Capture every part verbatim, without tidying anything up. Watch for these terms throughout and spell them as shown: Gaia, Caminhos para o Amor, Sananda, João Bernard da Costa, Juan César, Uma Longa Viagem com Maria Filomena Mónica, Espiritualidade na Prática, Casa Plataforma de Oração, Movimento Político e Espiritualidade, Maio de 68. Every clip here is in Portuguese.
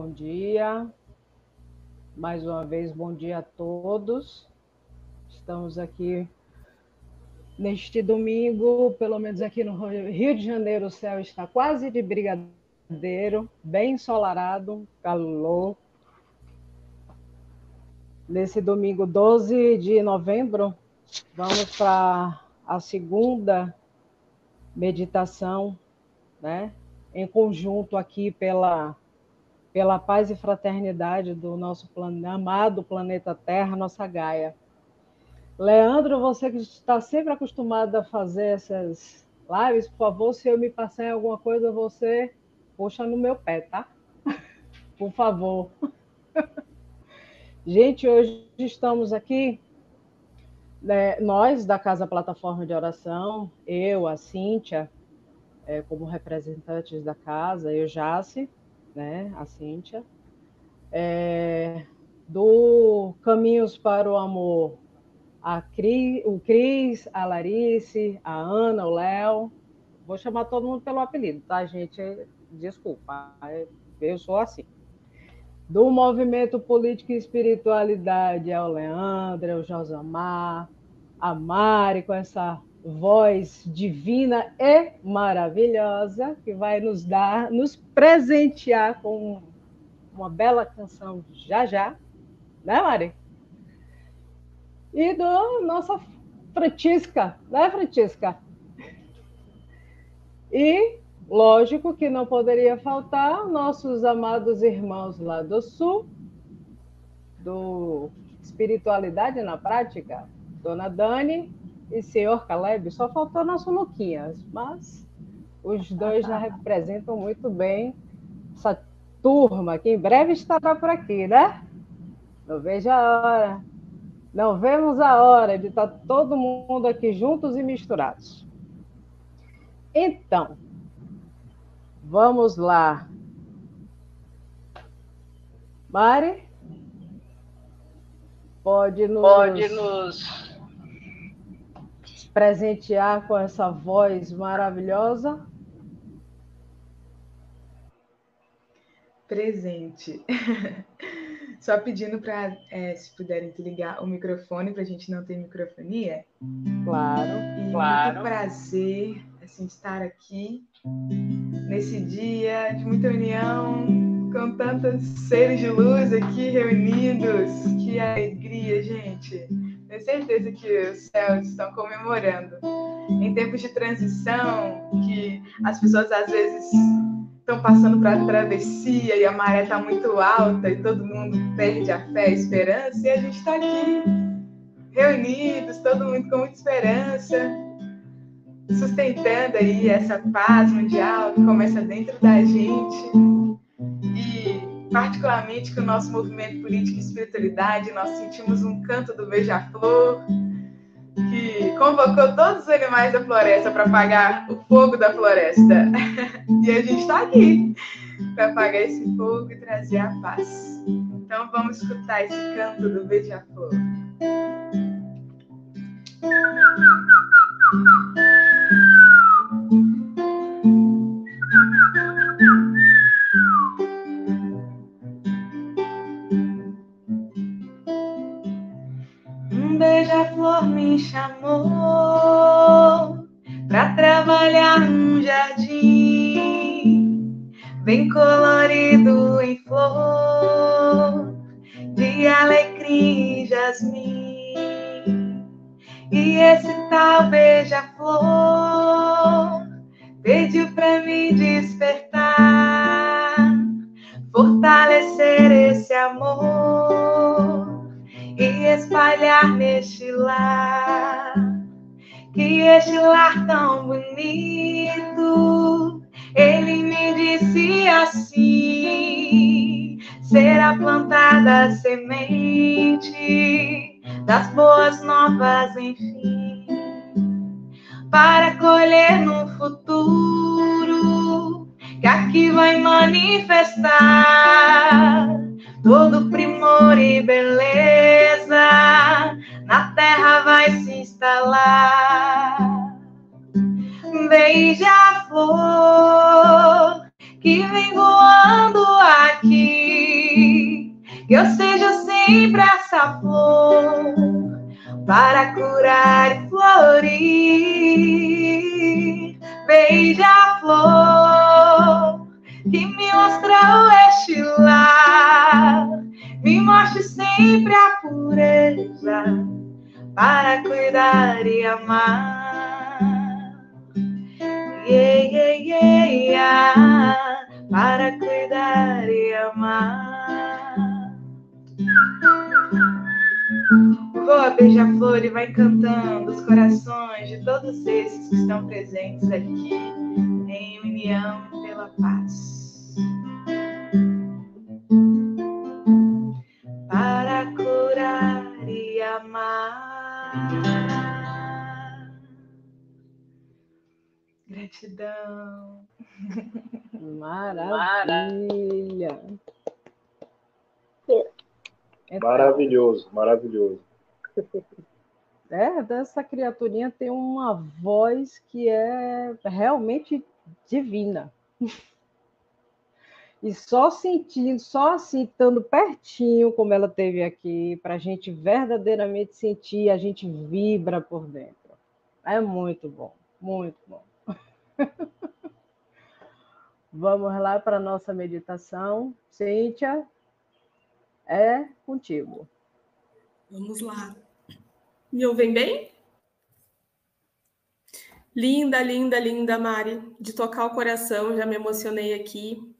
bom dia. Mais uma vez, bom dia a todos. Estamos aqui neste domingo, pelo menos aqui no Rio de Janeiro, o céu está quase de brigadeiro, bem ensolarado, calor. Nesse domingo doze de novembro, vamos para a segunda meditação, né? Em conjunto aqui pela, pela paz e fraternidade do nosso plan, amado planeta Terra, nossa Gaia. Leandro, você que está sempre acostumado a fazer essas lives, por favor, se eu me passar em alguma coisa, você puxa no meu pé, tá? Por favor. Gente, hoje estamos aqui, né, nós da Casa Plataforma de Oração, eu, a Cíntia, é, como representantes da casa, eu, Jace, né, a Cíntia, é, do Caminhos para o Amor, a Cri, o Cris, a Larice, a Ana, o Léo. Vou chamar todo mundo pelo apelido, tá, gente? Desculpa, eu sou assim. Do Movimento Político e Espiritualidade, é o Leandro, é o Josamar, a Mari, com essa voz divina e maravilhosa, que vai nos dar, nos presentear com uma bela canção já já, né, Mari? E do nossa Francisca, né, Francisca? E, lógico que não poderia faltar, nossos amados irmãos lá do Sul, do Espiritualidade na Prática, Dona Dani e senhor Caleb. Só faltou nosso Luquinhas, mas os dois já representam muito bem essa turma, que em breve estará por aqui, né? Não vejo a hora. Não vemos a hora de estar todo mundo aqui juntos e misturados. Então, vamos lá. Mari, pode nos, pode nos... presentear com essa voz maravilhosa? Presente. Só pedindo para, é, se puderem desligar o microfone, para a gente não ter microfonia. Claro, e claro. Muito prazer, assim, estar aqui nesse dia de muita união, com tantos seres de luz aqui reunidos. Que alegria, gente. Tenho certeza que os céus estão comemorando. Em tempos de transição, que as pessoas às vezes estão passando para a travessia e a maré está muito alta e todo mundo perde a fé, a esperança, e a gente está aqui, reunidos, todo mundo com muita esperança, sustentando aí essa paz mundial que começa dentro da gente, e particularmente com o nosso movimento político e espiritualidade, nós sentimos um canto do beija-flor, que convocou todos os animais da floresta para apagar o fogo da floresta. E a gente está aqui para apagar esse fogo e trazer a paz. Então vamos escutar esse canto do beija-flor. Me chamou pra trabalhar num jardim bem colorido em flor, de alecrim e jasmim. E esse tal beija-flor pediu pra me despertar, fortalecer esse amor e espalhar neste lar, que este lar tão bonito, ele me disse assim, será plantada a semente das boas novas, enfim, para colher no futuro, que aqui vai manifestar todo primor e beleza, na terra vai se instalar. Beija-flor que vem voando aqui, que eu seja sempre essa flor para curar e florir. Beija-flor que me mostra este lar, me mostre sempre a pureza para cuidar e amar. Yeah, yeah, yeah, yeah. Para cuidar e amar. Boa, beija-flor, e vai cantando os corações de todos esses que estão presentes aqui em união pela paz. Para curar e amar. Gratidão. Maravilha. É maravilhoso, maravilhoso. É, dessa criaturinha tem uma voz que é realmente divina. E só sentindo, só assim, estando pertinho, como ela teve aqui, para a gente verdadeiramente sentir, a gente vibra por dentro. É muito bom, muito bom. Vamos lá para a nossa meditação. Cíntia, é contigo. Vamos lá. Me ouvem bem? Linda, linda, linda, Mari. De tocar o coração, já me emocionei aqui.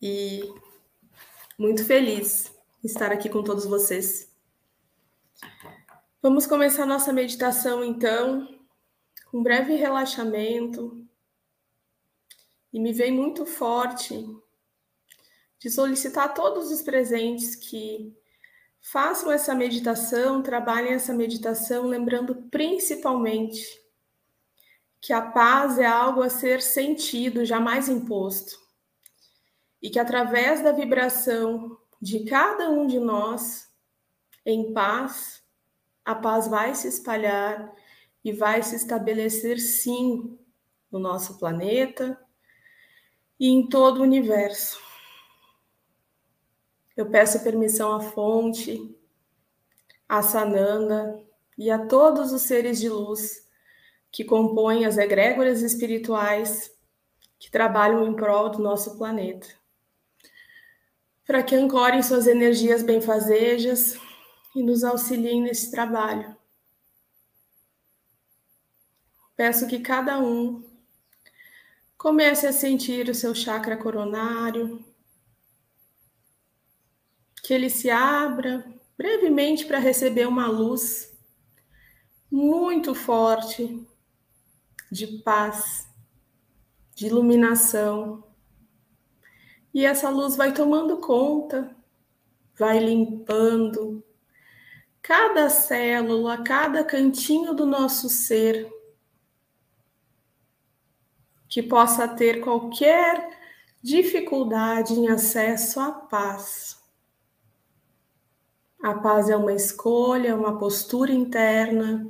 E muito feliz de estar aqui com todos vocês. Vamos começar nossa meditação, então, com um breve relaxamento. E me vem muito forte de solicitar a todos os presentes que façam essa meditação, trabalhem essa meditação, lembrando principalmente que a paz é algo a ser sentido, jamais imposto. E que através da vibração de cada um de nós, em paz, a paz vai se espalhar e vai se estabelecer, sim, no nosso planeta, e em todo o universo. Eu peço permissão à fonte, à Sananda e a todos os seres de luz que compõem as egrégoras espirituais que trabalham em prol do nosso planeta, para que ancorem suas energias benfazejas e nos auxiliem nesse trabalho. Peço que cada um comece a sentir o seu chakra coronário, que ele se abra brevemente para receber uma luz muito forte de paz, de iluminação. E essa luz vai tomando conta, vai limpando cada célula, cada cantinho do nosso ser, que possa ter qualquer dificuldade em acesso à paz. A paz é uma escolha, é uma postura interna,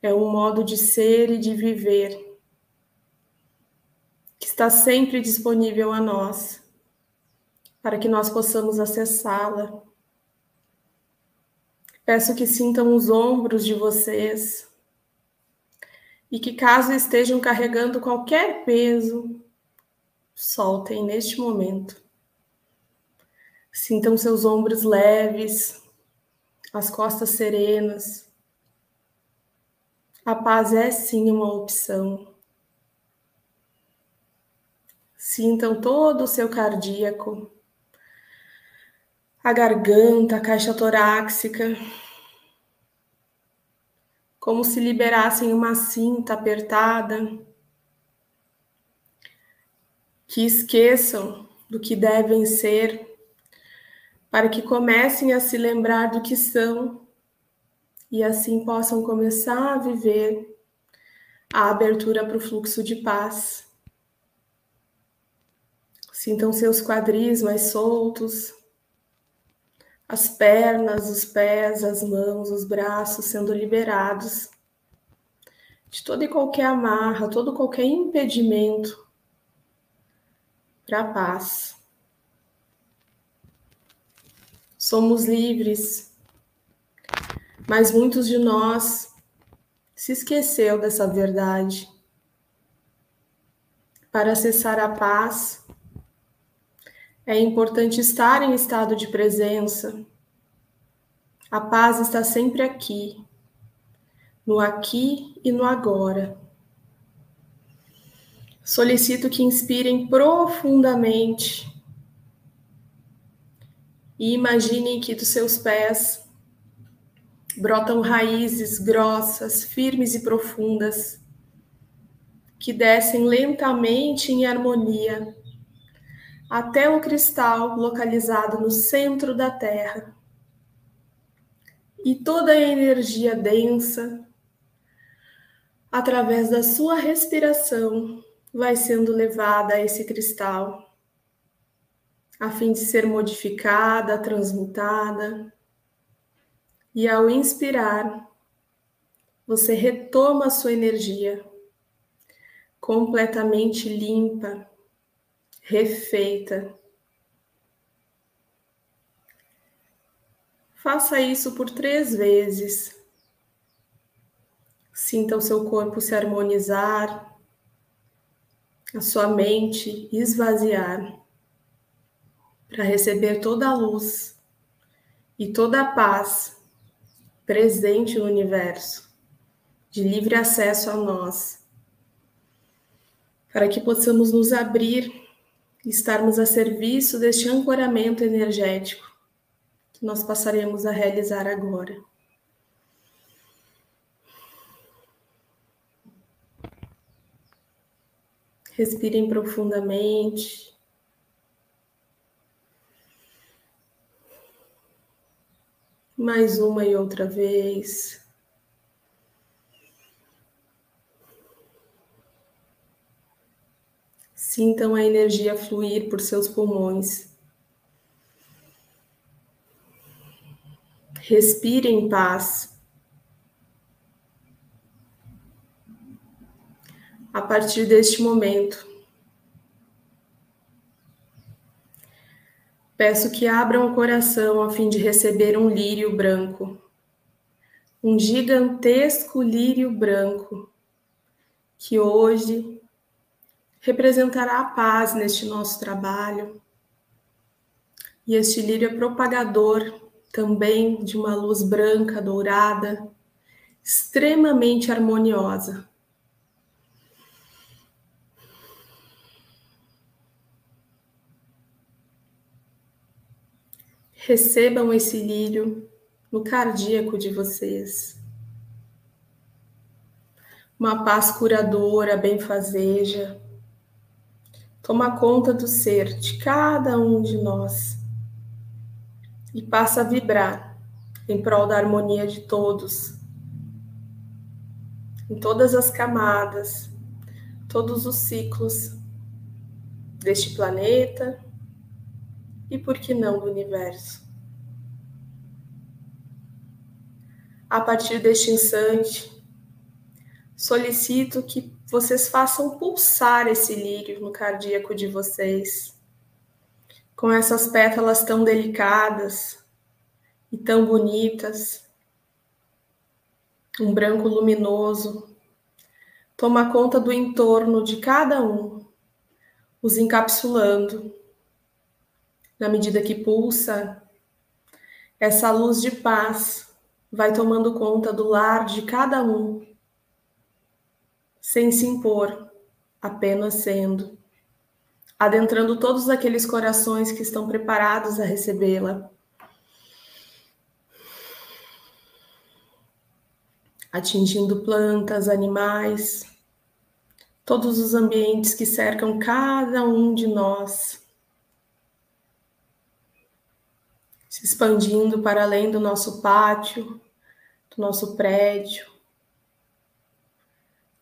é um modo de ser e de viver, que está sempre disponível a nós, para que nós possamos acessá-la. Peço que sintam os ombros de vocês, e que caso estejam carregando qualquer peso, soltem neste momento. Sintam seus ombros leves, as costas serenas. A paz é sim uma opção. Sintam todo o seu cardíaco, a garganta, a caixa torácica, como se liberassem uma cinta apertada, que esqueçam do que devem ser, para que comecem a se lembrar do que são, e assim possam começar a viver a abertura para o fluxo de paz. Sintam seus quadris mais soltos, as pernas, os pés, as mãos, os braços sendo liberados de toda e qualquer amarra, todo e qualquer impedimento para a paz. somos livres, mas muitos de nós se esqueceu dessa verdade. Para acessar a paz, é importante estar em estado de presença. A paz está sempre aqui, no aqui e no agora. Solicito que inspirem profundamente e imaginem que dos seus pés brotam raízes grossas, firmes e profundas, que descem lentamente em harmonia até o cristal localizado no centro da Terra. E toda a energia densa, através da sua respiração, vai sendo levada a esse cristal, a fim de ser modificada, transmutada. E ao inspirar, você retoma a sua energia, completamente limpa, refeita. Faça isso por três vezes. Sinta o seu corpo se harmonizar, a sua mente esvaziar, para receber toda a luz e toda a paz presente no universo, de livre acesso a nós, para que possamos nos abrir e estarmos a serviço deste ancoramento energético que nós passaremos a realizar agora. Respirem profundamente. Mais uma e outra vez. Sintam a energia fluir por seus pulmões. Respirem em paz. A partir deste momento, peço que abram o coração a fim de receber um lírio branco, um gigantesco lírio branco, que hoje representará a paz neste nosso trabalho. E este lírio é propagador também de uma luz branca, dourada, extremamente harmoniosa. Recebam esse lírio no cardíaco de vocês. Uma paz curadora, benfazeja, toma conta do ser de cada um de nós e passa a vibrar em prol da harmonia de todos, em todas as camadas, todos os ciclos deste planeta, e por que não do universo? A partir deste instante, solicito que vocês façam pulsar esse lírio no cardíaco de vocês, com essas pétalas tão delicadas e tão bonitas. Um branco luminoso toma conta do entorno de cada um, os encapsulando. Na medida que pulsa, essa luz de paz vai tomando conta do lar de cada um, sem se impor, apenas sendo, adentrando todos aqueles corações que estão preparados a recebê-la, atingindo plantas, animais, todos os ambientes que cercam cada um de nós, se expandindo para além do nosso pátio, do nosso prédio,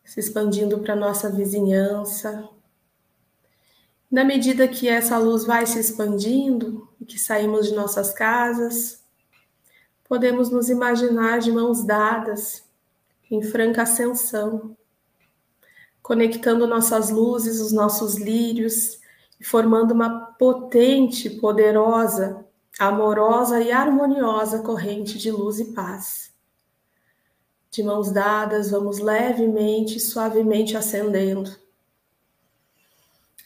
se expandindo para a nossa vizinhança. Na medida que essa luz vai se expandindo e que saímos de nossas casas, podemos nos imaginar de mãos dadas, em franca ascensão, conectando nossas luzes, os nossos lírios, e formando uma potente, poderosa amorosa e harmoniosa corrente de luz e paz. De mãos dadas, vamos levemente, suavemente acendendo.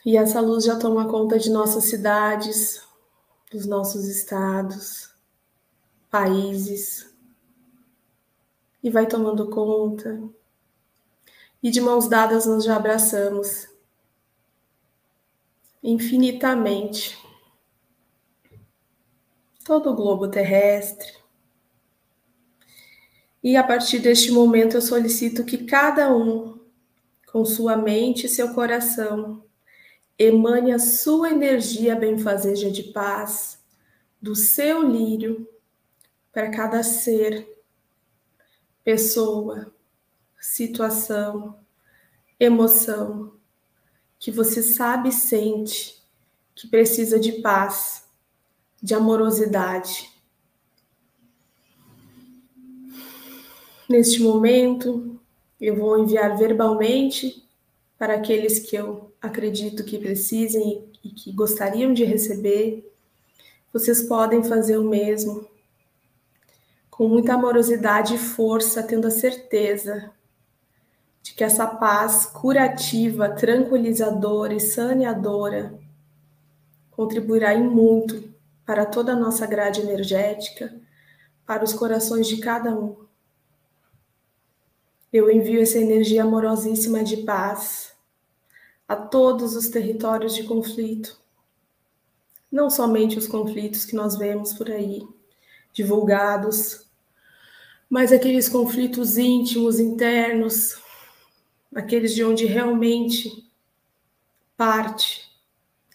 E essa luz já toma conta de nossas cidades, dos nossos estados, países, e vai tomando conta. E de mãos dadas nos já abraçamos infinitamente. Todo o globo terrestre. E a partir deste momento eu solicito que cada um, com sua mente e seu coração, emane a sua energia benfazeja de paz, do seu lírio, para cada ser, pessoa, situação, emoção, que você sabe e sente que precisa de paz, de amorosidade. Neste momento, eu vou enviar verbalmente para aqueles que eu acredito que precisem e que gostariam de receber. Vocês podem fazer o mesmo, com muita amorosidade e força, tendo a certeza de que essa paz curativa, tranquilizadora e saneadora contribuirá em muito para toda a nossa grade energética, para os corações de cada um. Eu envio essa energia amorosíssima de paz a todos os territórios de conflito. Não somente os conflitos que nós vemos por aí, divulgados, mas aqueles conflitos íntimos, internos, aqueles de onde realmente parte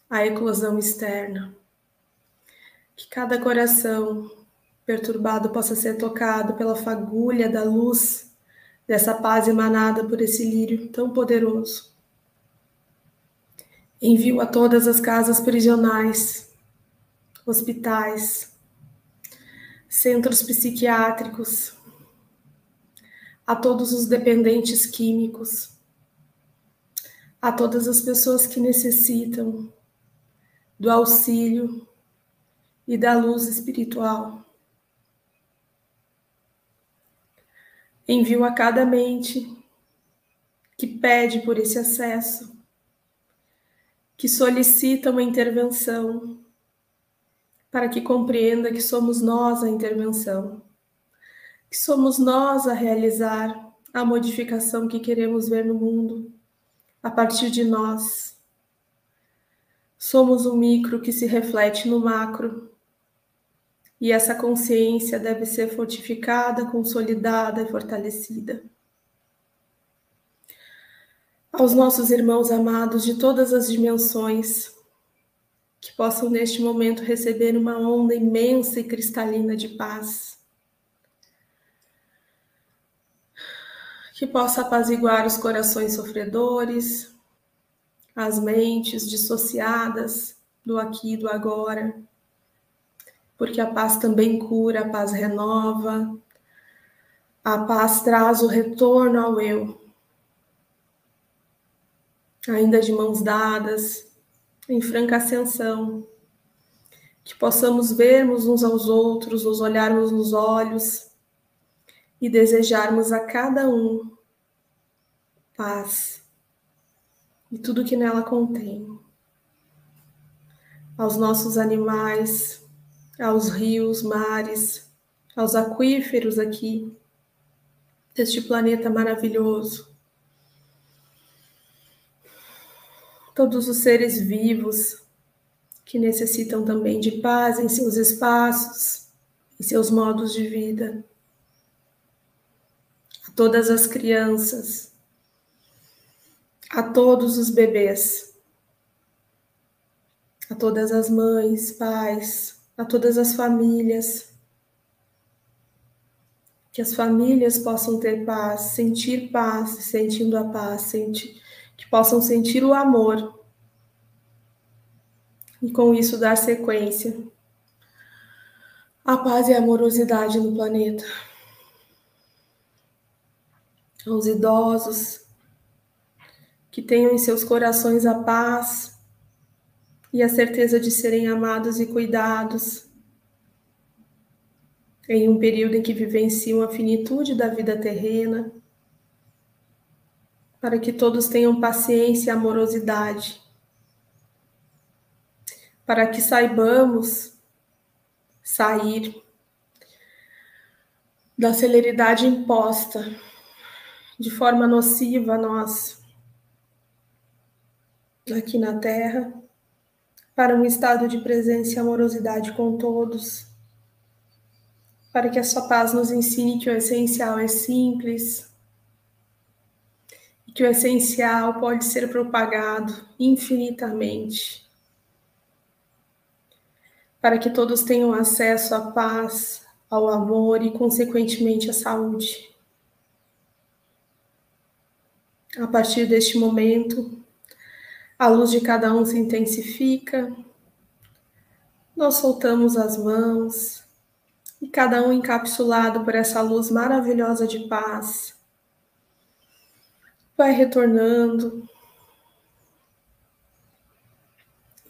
a eclosão externa. Que cada coração perturbado possa ser tocado pela fagulha da luz dessa paz emanada por esse lírio tão poderoso. Envio a todas as casas prisionais, hospitais, centros psiquiátricos, a todos os dependentes químicos, a todas as pessoas que necessitam do auxílio e da luz espiritual. Envio a cada mente que pede por esse acesso, que solicita uma intervenção, para que compreenda que somos nós a intervenção, que somos nós a realizar a modificação que queremos ver no mundo, a partir de nós. Somos o micro que se reflete no macro. E essa consciência deve ser fortificada, consolidada e fortalecida. Aos nossos irmãos amados de todas as dimensões, que possam neste momento receber uma onda imensa e cristalina de paz, que possa apaziguar os corações sofredores, as mentes dissociadas do aqui e do agora, porque a paz também cura, a paz renova, a paz traz o retorno ao eu. Ainda de mãos dadas, em franca ascensão, que possamos vermos uns aos outros, nos olharmos nos olhos e desejarmos a cada um paz e tudo que nela contém. Aos nossos animais, aos rios, mares, aos aquíferos aqui, deste planeta maravilhoso. Todos os seres vivos que necessitam também de paz em seus espaços, em seus modos de vida. A todas as crianças, a todos os bebês, a todas as mães, pais, a todas as famílias, que as famílias possam ter paz, sentir paz, sentindo a paz, sentir, que possam sentir o amor, e com isso dar sequência à paz e à amorosidade no planeta. Aos idosos, que tenham em seus corações a paz, e a certeza de serem amados e cuidados, em um período em que vivenciam a finitude da vida terrena, para que todos tenham paciência e amorosidade, para que saibamos sair da celeridade imposta de forma nociva a nós, aqui na Terra, para um estado de presença e amorosidade com todos, para que a sua paz nos ensine que o essencial é simples, e que o essencial pode ser propagado infinitamente, para que todos tenham acesso à paz, ao amor e, consequentemente, à saúde. A partir deste momento, a luz de cada um se intensifica, nós soltamos as mãos, e cada um encapsulado por essa luz maravilhosa de paz, vai retornando,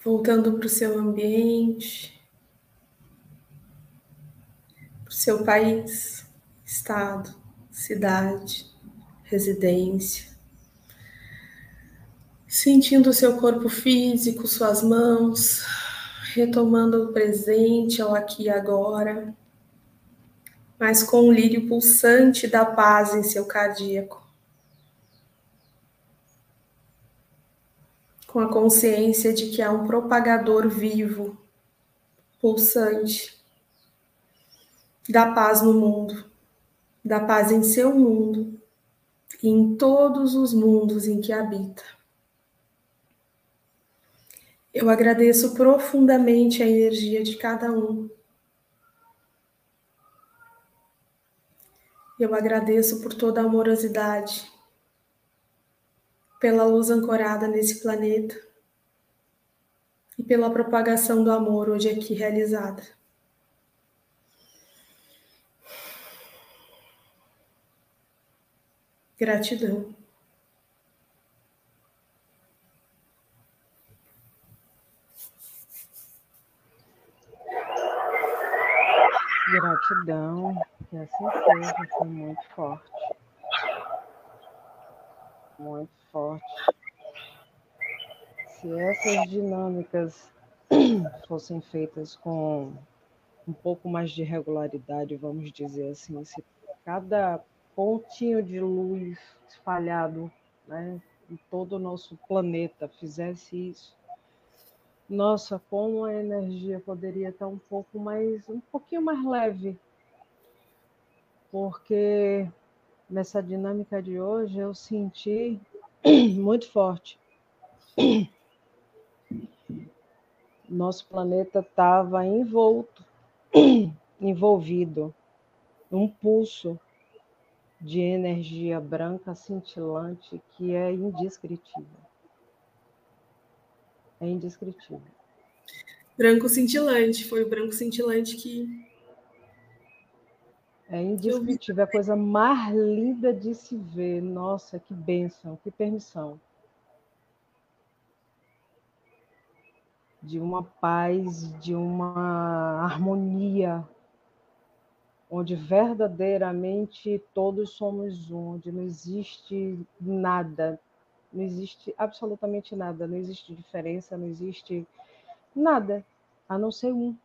voltando para o seu ambiente, para o seu país, estado, cidade, residência, sentindo o seu corpo físico, suas mãos, retomando o presente, ao aqui e agora, mas com o lírio pulsante da paz em seu cardíaco. Com a consciência de que há um propagador vivo, pulsante, da paz no mundo, da paz em seu mundo e em todos os mundos em que habita. Eu agradeço profundamente a energia de cada um. Eu agradeço por toda a amorosidade, pela luz ancorada nesse planeta e pela propagação do amor hoje aqui realizada. Gratidão. Gratidão, que assim seja, foi muito forte, muito forte. Se essas dinâmicas fossem feitas com um pouco mais de regularidade, vamos dizer assim, se cada pontinho de luz espalhado, né, em todo o nosso planeta fizesse isso, nossa, como a energia poderia estar um pouco mais, um pouquinho mais leve, porque nessa dinâmica de hoje eu senti muito forte. Nosso planeta estava envolto, envolvido, um pulso de energia branca cintilante que é indescritível. É indescritível. Branco cintilante, foi o branco cintilante que... É indescritível, é a coisa mais linda de se ver. Nossa, que bênção, que permissão. De uma paz, de uma harmonia, onde verdadeiramente todos somos um, onde não existe nada. Não existe absolutamente nada, não existe diferença, não existe nada, a não ser um.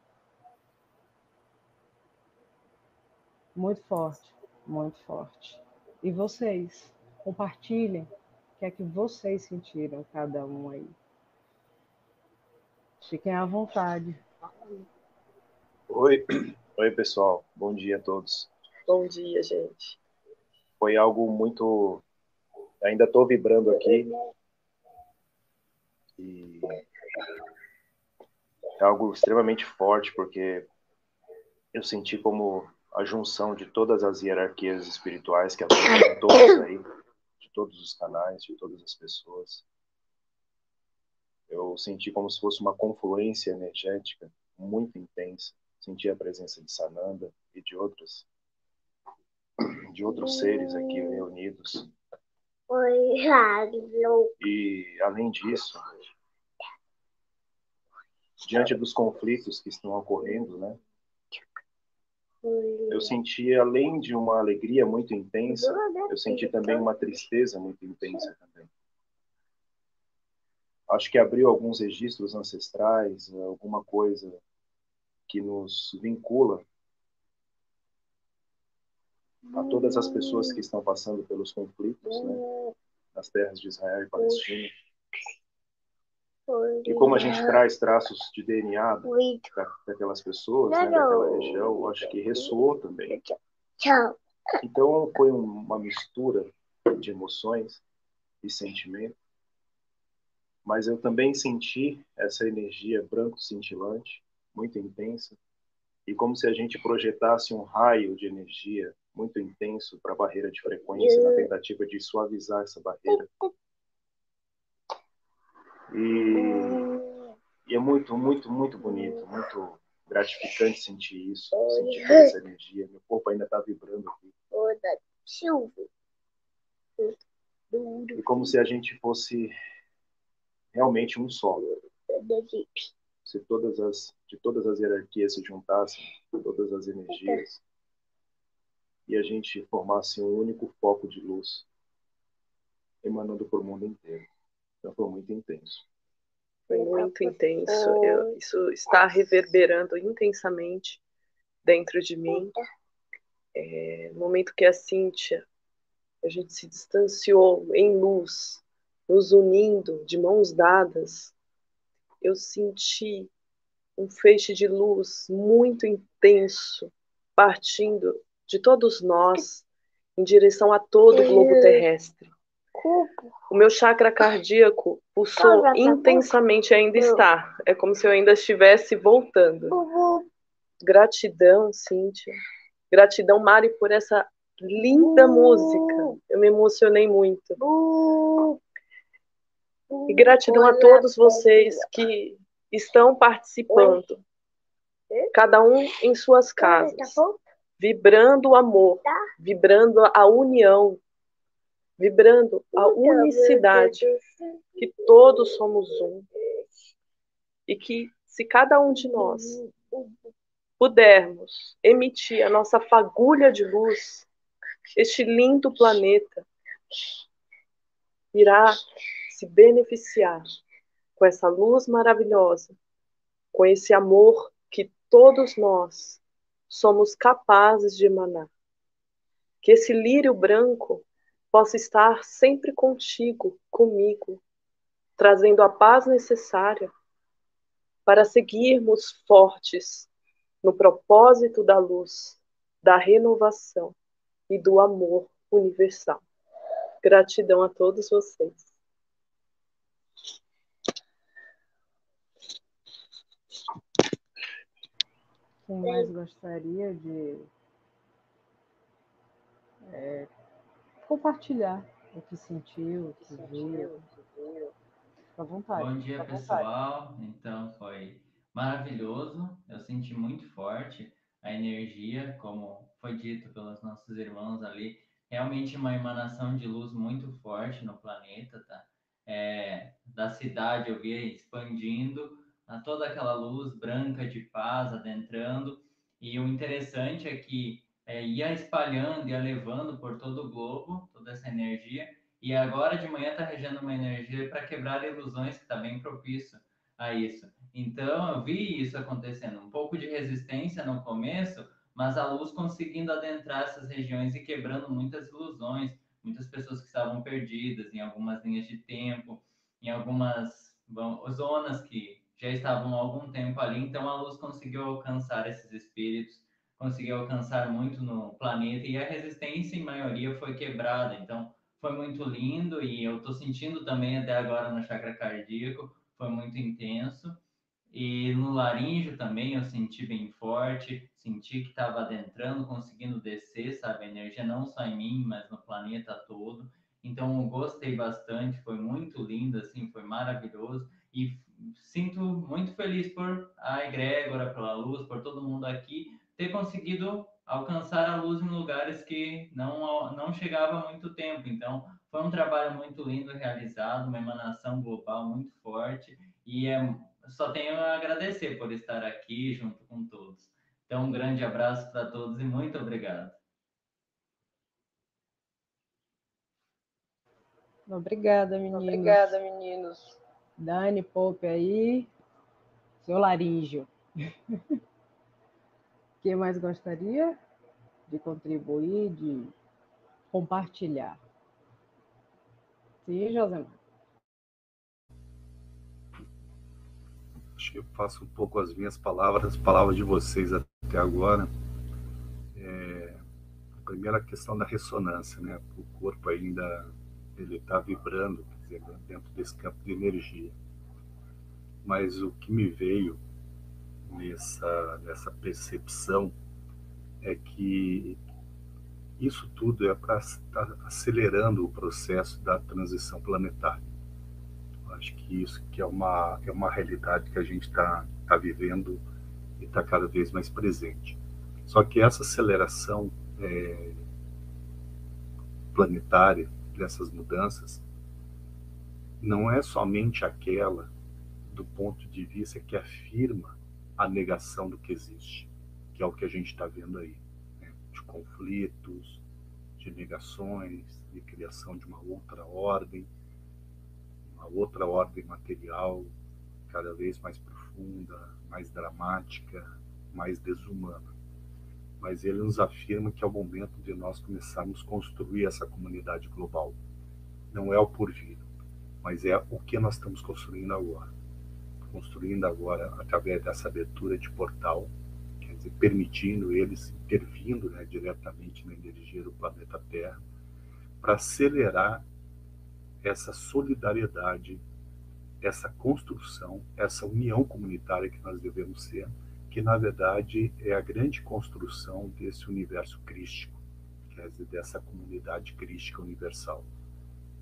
Muito forte, muito forte. E vocês, compartilhem o que é que vocês sentiram, cada um aí. Fiquem à vontade. Oi, oi pessoal, bom dia a todos. Bom dia, gente. Foi algo muito... Ainda estou vibrando aqui. E é algo extremamente forte, porque eu senti como a junção de todas as hierarquias espirituais que aparecem todos aí, de todos os canais, de todas as pessoas. Eu senti como se fosse uma confluência energética muito intensa. Senti a presença de Sananda e de outros, de outros seres aqui reunidos. E, além disso, diante dos conflitos que estão ocorrendo, né, Eu senti, além de uma alegria muito intensa, eu senti também uma tristeza muito intensa também. Acho que abriu alguns registros ancestrais, alguma coisa que nos vincula a todas as pessoas que estão passando pelos conflitos, né, nas terras de Israel e Palestina. E como a gente traz traços de D N A da, daquelas pessoas, né, daquela região, acho que ressoou também. Então, foi uma mistura de emoções e sentimentos. Mas eu também senti essa energia branco-cintilante, muito intensa, e como se a gente projetasse um raio de energia muito intenso para a barreira de frequência, na tentativa de suavizar essa barreira. E, e é muito, muito, muito bonito, muito gratificante sentir isso, sentir toda essa energia. Meu corpo ainda está vibrando aqui. E como se a gente fosse realmente um só. Se todas as, de todas as hierarquias se juntassem, todas as energias, e a gente formasse um único foco de luz, emanando para o mundo inteiro. Então foi muito intenso. Foi muito intenso. Eu, isso está reverberando intensamente dentro de mim. É, no momento que a Cíntia, a gente se distanciou em luz, nos unindo de mãos dadas, eu senti um feixe de luz muito intenso partindo de todos nós em direção a todo o globo terrestre. O meu chakra cardíaco pulsou intensamente e ainda está. É como se eu ainda estivesse voltando. Gratidão, Cíntia. Gratidão, Mari, por essa linda música. Eu me emocionei muito. E gratidão a todos vocês que estão participando. Cada um em suas casas. Vibrando o amor. Vibrando a união. Vibrando a unicidade, que todos somos um, e que se cada um de nós pudermos emitir a nossa fagulha de luz, este lindo planeta irá se beneficiar com essa luz maravilhosa, com esse amor que todos nós somos capazes de emanar. Que esse lírio branco posso estar sempre contigo, comigo, trazendo a paz necessária para seguirmos fortes no propósito da luz, da renovação e do amor universal. Gratidão a todos vocês. Quem mais gostaria de... É... compartilhar o que sentiu, o que viu. Fica à vontade. Bom dia, pessoal. Então, foi maravilhoso. Eu senti muito forte a energia, como foi dito pelos nossos irmãos ali. Realmente uma emanação de luz muito forte no planeta, tá? É, da cidade eu via expandindo, a toda aquela luz branca de paz adentrando. E o interessante é que É, ia espalhando, ia levando por todo o globo, toda essa energia, e agora de manhã está regendo uma energia para quebrar ilusões, que está bem propício a isso. Então, eu vi isso acontecendo, um pouco de resistência no começo, mas a luz conseguindo adentrar essas regiões e quebrando muitas ilusões, muitas pessoas que estavam perdidas em algumas linhas de tempo, em algumas bom, zonas que já estavam há algum tempo ali, então a luz conseguiu alcançar esses espíritos, conseguiu alcançar muito no planeta, e a resistência, em maioria, foi quebrada. Então, foi muito lindo, e eu estou sentindo também até agora no chakra cardíaco, foi muito intenso. E no laríngeo também eu senti bem forte, senti que estava adentrando, conseguindo descer, sabe? A energia não só em mim, mas no planeta todo. Então, eu gostei bastante, foi muito lindo, assim, foi maravilhoso. E sinto muito feliz por a egrégora, pela luz, por todo mundo aqui, ter conseguido alcançar a luz em lugares que não, não chegava há muito tempo. Então, foi um trabalho muito lindo realizado, uma emanação global muito forte, e é, só tenho a agradecer por estar aqui junto com todos. Então, um grande abraço para todos e muito obrigado. Obrigada, meninos. Obrigada, meninos. Dani, poupe aí seu laríngeo. Quem mais gostaria de contribuir, de compartilhar? Sim, Josemar. Acho que eu faço um pouco as minhas palavras, as palavras de vocês até agora. É, a primeira questão da ressonância, né? O corpo ainda ele está vibrando, quer dizer, dentro desse campo de energia. Mas o que me veio nessa, nessa percepção é que isso tudo é para estar acelerando o processo da transição planetária. Acho que isso que é uma, é uma realidade que a gente está tá vivendo e está cada vez mais presente. Só que essa aceleração é, planetária dessas mudanças não é somente aquela do ponto de vista que afirma a negação do que existe, que é o que a gente está vendo aí, né? De conflitos, de negações, de criação de uma outra ordem, uma outra ordem material, cada vez mais profunda, mais dramática, mais desumana. Mas ele nos afirma que é o momento de nós começarmos a construir essa comunidade global. Não é o porvir, mas é o que nós estamos construindo agora. Construindo agora através dessa abertura de portal, quer dizer, permitindo eles, intervindo, né, diretamente na energia do planeta Terra, para acelerar essa solidariedade, essa construção, essa união comunitária que nós devemos ser, que na verdade é a grande construção desse universo crístico, quer dizer, dessa comunidade crística universal.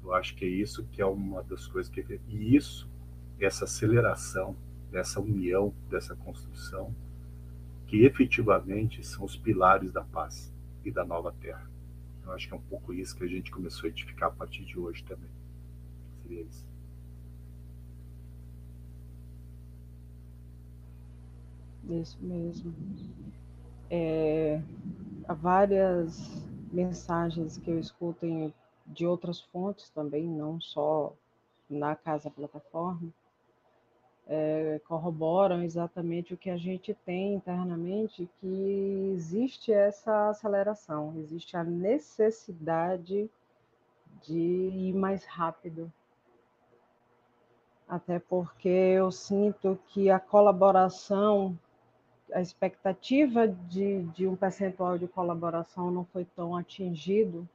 Eu acho que é isso que é uma das coisas que... E isso, essa aceleração, dessa união, dessa construção, que efetivamente são os pilares da paz e da nova Terra. Eu acho que é um pouco isso que a gente começou a edificar a partir de hoje também. Seria isso. Isso mesmo. É, há várias mensagens que eu escuto em, de outras fontes também, não só na Casa Plataforma, é, corroboram exatamente o que a gente tem internamente, que existe essa aceleração, existe a necessidade de ir mais rápido. Até porque eu sinto que a colaboração... A expectativa de, de um percentual de colaboração não foi tão atingido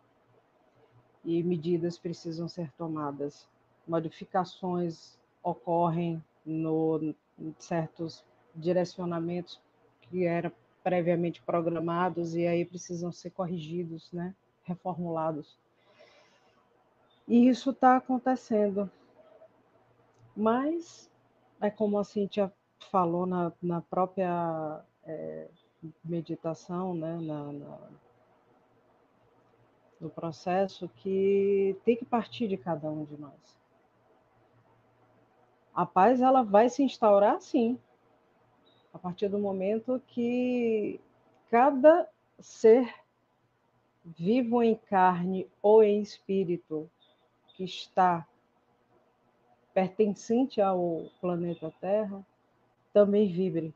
e medidas precisam ser tomadas. Modificações ocorrem no, em certos direcionamentos que eram previamente programados e aí precisam ser corrigidos, né? Reformulados. E isso está acontecendo. Mas é como a Cíntia falou na, na própria é, meditação, né, na, na, no processo, que tem que partir de cada um de nós. A paz ela vai se instaurar, sim, a partir do momento que cada ser vivo em carne ou em espírito que está pertencente ao planeta Terra também vibre,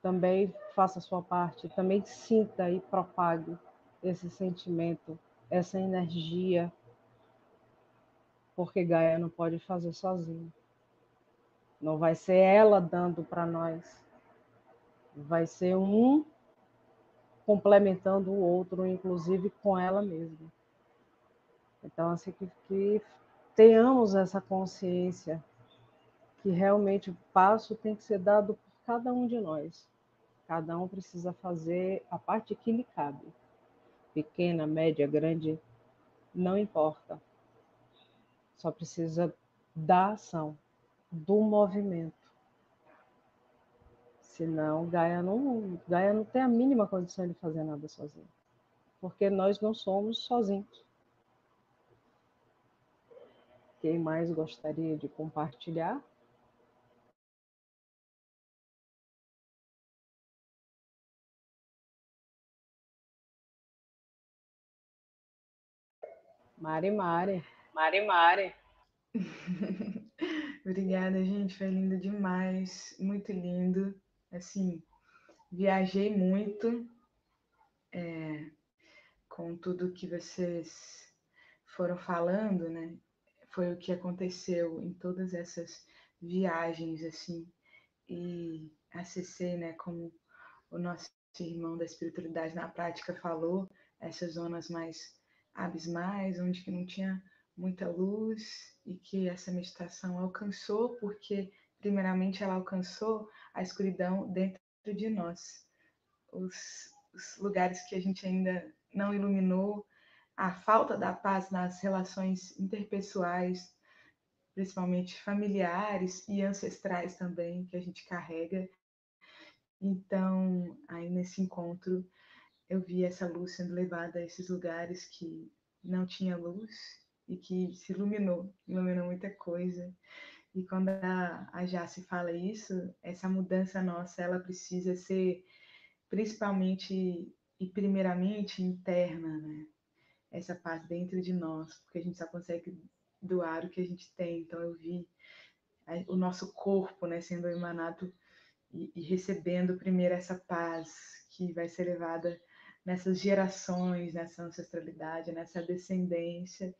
também faça a sua parte, também sinta e propague esse sentimento, essa energia, porque Gaia não pode fazer sozinha. Não vai ser ela dando para nós, vai ser um complementando o outro, inclusive com ela mesma. Então, assim, que, que tenhamos essa consciência que realmente o passo tem que ser dado por cada um de nós. Cada um precisa fazer a parte que lhe cabe. Pequena, média, grande, não importa. Só precisa da ação, do movimento. Senão, Gaia não, Gaia não tem a mínima condição de fazer nada sozinha. Porque nós não somos sozinhos. Quem mais gostaria de compartilhar? Mari, Mari. Mari, Mari. Obrigada, gente. Foi lindo demais. Muito lindo. Assim, viajei muito é, com tudo que vocês foram falando, né? Foi o que aconteceu em todas essas viagens, assim. E acessei, né? Como o nosso irmão da Espiritualidade na Prática falou, essas zonas mais abismais, onde que não tinha muita luz, e que essa meditação alcançou, porque primeiramente ela alcançou a escuridão dentro de nós, os, os lugares que a gente ainda não iluminou, a falta da paz nas relações interpessoais, principalmente familiares e ancestrais também, que a gente carrega. Então, aí nesse encontro, eu vi essa luz sendo levada a esses lugares que não tinha luz e que se iluminou, iluminou muita coisa. E quando a, a Jace fala isso, essa mudança nossa, ela precisa ser principalmente e primeiramente interna, né? Essa paz dentro de nós, porque a gente só consegue doar o que a gente tem. Então eu vi o nosso corpo, né, sendo emanado e, e recebendo primeiro essa paz que vai ser levada nessas gerações, nessa ancestralidade, nessa descendência.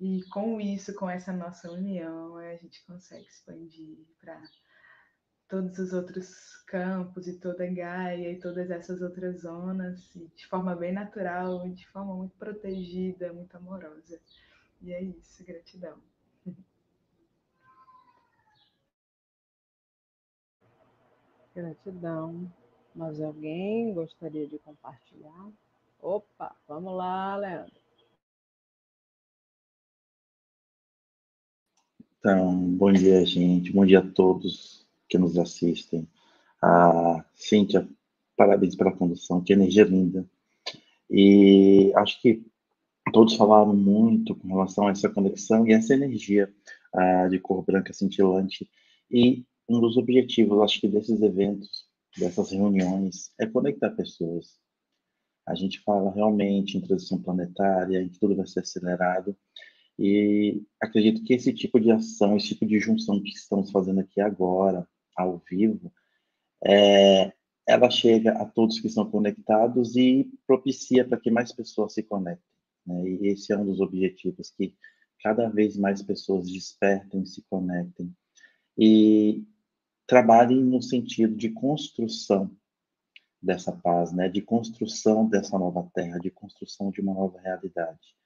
E com isso, com essa nossa união, a gente consegue expandir para todos os outros campos e toda a Gaia e todas essas outras zonas, e de forma bem natural, de forma muito protegida, muito amorosa. E é isso, gratidão. Gratidão. Mais alguém gostaria de compartilhar? Opa, vamos lá, Leandro. Então, bom dia, gente. Bom dia a todos que nos assistem. Ah, Cíntia, parabéns pela condução. Que energia linda. E acho que todos falaram muito com relação a essa conexão e essa energia ah, de cor branca cintilante. E um dos objetivos, acho que, desses eventos, dessas reuniões, é conectar pessoas. A gente fala realmente em transição planetária, em que tudo vai ser acelerado. E acredito que esse tipo de ação, esse tipo de junção que estamos fazendo aqui agora, ao vivo, é, ela chega a todos que estão conectados e propicia para que mais pessoas se conectem, né? E esse é um dos objetivos, que cada vez mais pessoas despertem, se conectem e trabalhem no sentido de construção dessa paz, né? De construção dessa nova terra, de construção de uma nova realidade.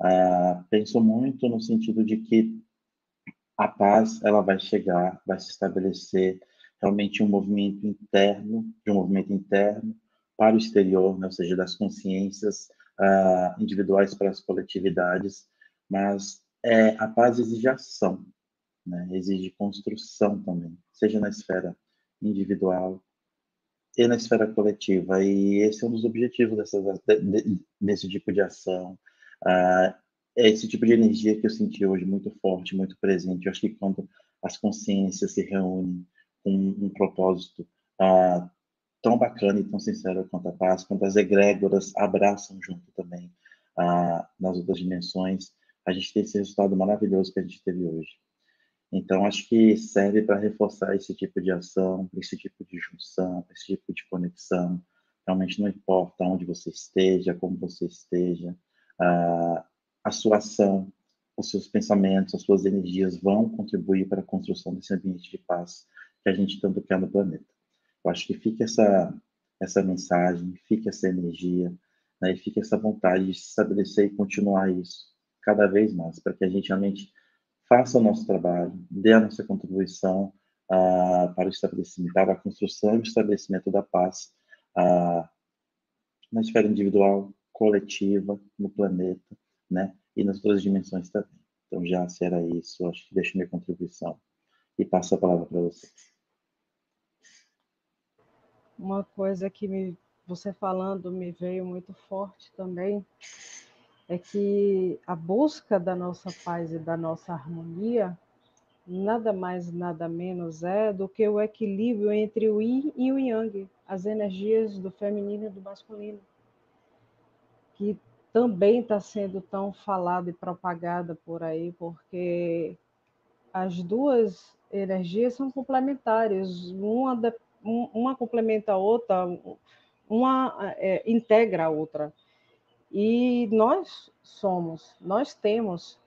Uh, penso muito no sentido de que a paz, ela vai chegar, vai se estabelecer realmente um movimento interno, de um movimento interno para o exterior, né? Ou seja, das consciências uh, individuais para as coletividades, mas é, a paz exige ação, né? Exige construção também, seja na esfera individual e na esfera coletiva, e esse é um dos objetivos dessas, de, desse tipo de ação. Ah, é esse tipo de energia que eu senti hoje muito forte, muito presente. Eu acho que quando as consciências se reúnem com um propósito ah, tão bacana e tão sincero quanto a paz, quando as egrégoras abraçam junto também ah, nas outras dimensões, a gente tem esse resultado maravilhoso que a gente teve hoje. Então, acho que serve para reforçar esse tipo de ação, esse tipo de junção, esse tipo de conexão. Realmente não importa onde você esteja, como você esteja, Uh, a sua ação, os seus pensamentos, as suas energias vão contribuir para a construção desse ambiente de paz que a gente tanto quer no planeta. Eu acho que fica essa, essa mensagem, fica essa energia, né, e fica essa vontade de se estabelecer e continuar isso cada vez mais, para que a gente realmente faça o nosso trabalho, dê a nossa contribuição uh, para o estabelecimento, para a construção e o estabelecimento da paz uh, na esfera individual, coletiva, no planeta, né? E nas outras dimensões também. Então, já será isso. Acho que deixo minha contribuição e passo a palavra para vocês. Uma coisa que me, você falando me veio muito forte também é que a busca da nossa paz e da nossa harmonia nada mais, nada menos é do que o equilíbrio entre o yin e o yang, as energias do feminino e do masculino. Que também está sendo tão falada e propagada por aí, porque as duas energias são complementares, uma, de, uma complementa a outra, uma é, integra a outra. E nós somos, nós temos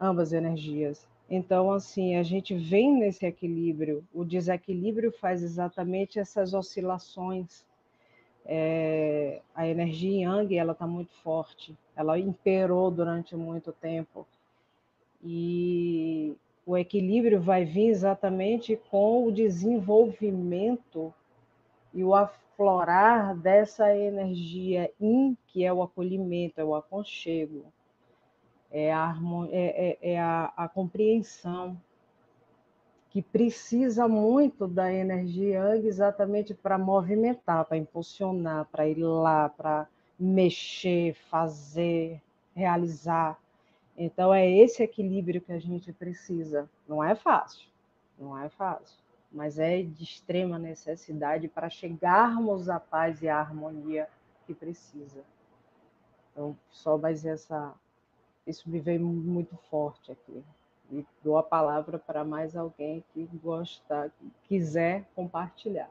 ambas energias. Então, assim, a gente vem nesse equilíbrio. O desequilíbrio faz exatamente essas oscilações. É, a energia yang, ela está muito forte. Ela imperou durante muito tempo. E o equilíbrio vai vir exatamente com o desenvolvimento e o aflorar dessa energia yin, que é o acolhimento, é o aconchego, é a, harmonia, é, é, é a, a compreensão, que precisa muito da energia yang exatamente para movimentar, para impulsionar, para ir lá, para mexer, fazer, realizar. Então é esse equilíbrio que a gente precisa. Não é fácil, não é fácil. Mas é de extrema necessidade para chegarmos à paz e à harmonia que precisa. Então, só mais essa... Isso me veio muito forte aqui. E dou a palavra para mais alguém que gostar, que quiser compartilhar.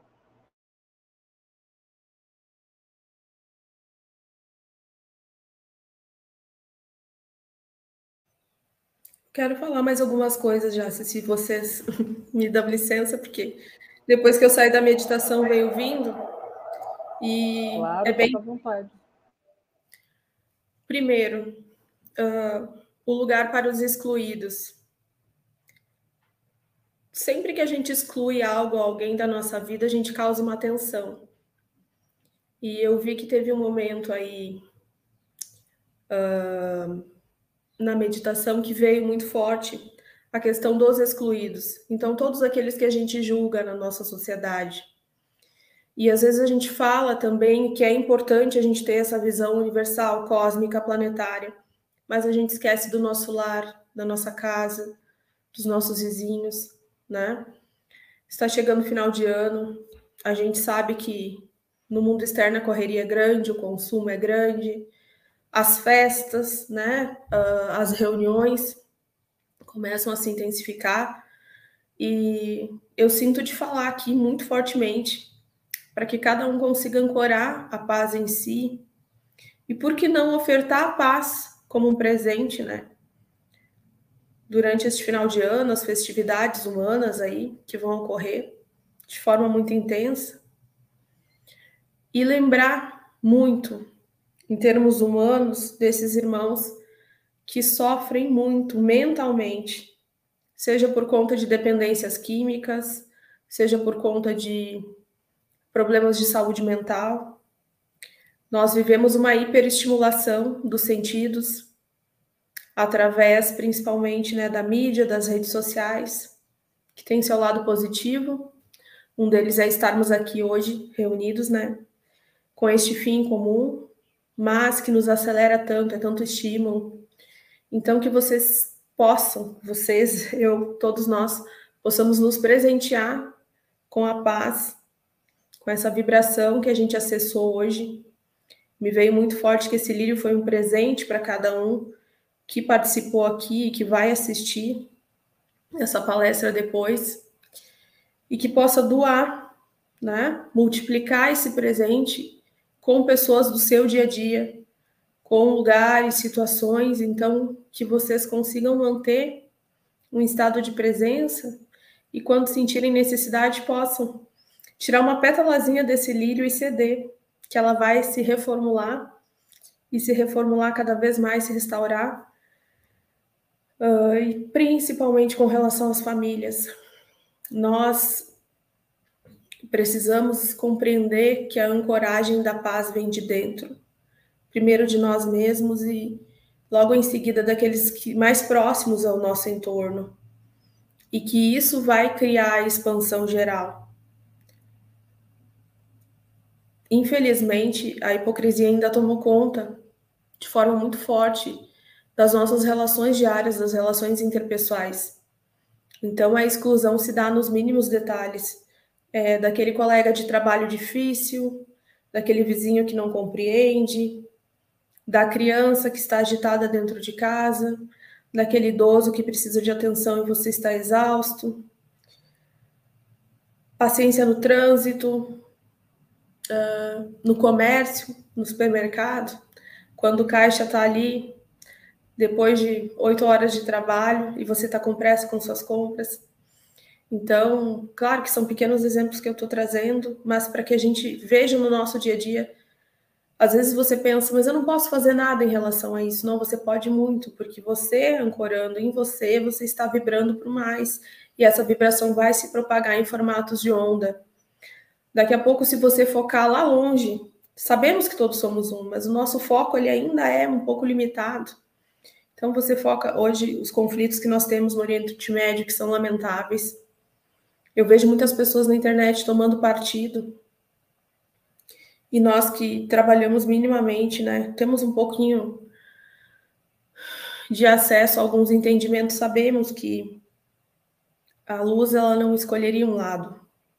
Quero falar mais algumas coisas já, se vocês me dão licença, porque depois que eu saí da meditação veio vindo e claro, é bem... Tá à vontade. Primeiro, uh, o lugar para os excluídos. Sempre que a gente exclui algo, alguém da nossa vida, a gente causa uma tensão. E eu vi que teve um momento aí... Uh, na meditação que veio muito forte a questão dos excluídos. Então, todos aqueles que a gente julga na nossa sociedade. E às vezes a gente fala também que é importante a gente ter essa visão universal, cósmica, planetária, mas a gente esquece do nosso lar, da nossa casa, dos nossos vizinhos, né? Está chegando o final de ano, a gente sabe que no mundo externo a correria é grande, o consumo é grande, as festas, né, uh, as reuniões começam a se intensificar e eu sinto de falar aqui muito fortemente para que cada um consiga ancorar a paz em si e por que não ofertar a paz como um presente, né? Durante este final de ano, as festividades humanas aí que vão ocorrer de forma muito intensa e lembrar muito em termos humanos, desses irmãos que sofrem muito mentalmente, seja por conta de dependências químicas, seja por conta de problemas de saúde mental. Nós vivemos uma hiperestimulação dos sentidos, através principalmente, né, da mídia, das redes sociais, que tem seu lado positivo. Um deles é estarmos aqui hoje reunidos, né, com este fim em comum, mas que nos acelera tanto, é tanto estímulo. Então, que vocês possam, vocês, eu, todos nós, possamos nos presentear com a paz, com essa vibração que a gente acessou hoje. Me veio muito forte que esse lírio foi um presente para cada um que participou aqui e que vai assistir essa palestra depois, e que possa doar, né? Multiplicar esse presente com pessoas do seu dia a dia, com lugares, situações, então que vocês consigam manter um estado de presença e quando sentirem necessidade possam tirar uma pétalazinha desse lírio e ceder, que ela vai se reformular e se reformular cada vez mais, se restaurar, uh, e principalmente com relação às famílias. Nós precisamos compreender que a ancoragem da paz vem de dentro, primeiro de nós mesmos e logo em seguida daqueles que mais próximos ao nosso entorno, e que isso vai criar a expansão geral. Infelizmente, a hipocrisia ainda tomou conta de forma muito forte das nossas relações diárias, das relações interpessoais. Então, a exclusão se dá nos mínimos detalhes. É, daquele colega de trabalho difícil, daquele vizinho que não compreende, da criança que está agitada dentro de casa, daquele idoso que precisa de atenção e você está exausto, paciência no trânsito, uh, no comércio, no supermercado, quando o caixa está ali, depois de oito horas de trabalho, e você está com pressa com suas compras. Então, claro que são pequenos exemplos que eu estou trazendo, mas para que a gente veja no nosso dia a dia. Às vezes você pensa, mas eu não posso fazer nada em relação a isso. Não, você pode muito, porque você, ancorando em você, você está vibrando por mais. E essa vibração vai se propagar em formatos de onda. Daqui a pouco, se você focar lá longe, sabemos que todos somos um, mas o nosso foco ele ainda é um pouco limitado. Então você foca hoje os conflitos que nós temos no Oriente Médio, que são lamentáveis. Eu vejo muitas pessoas na internet tomando partido. E nós que trabalhamos minimamente, né, temos um pouquinho de acesso a alguns entendimentos, sabemos que a luz ela não escolheria um lado,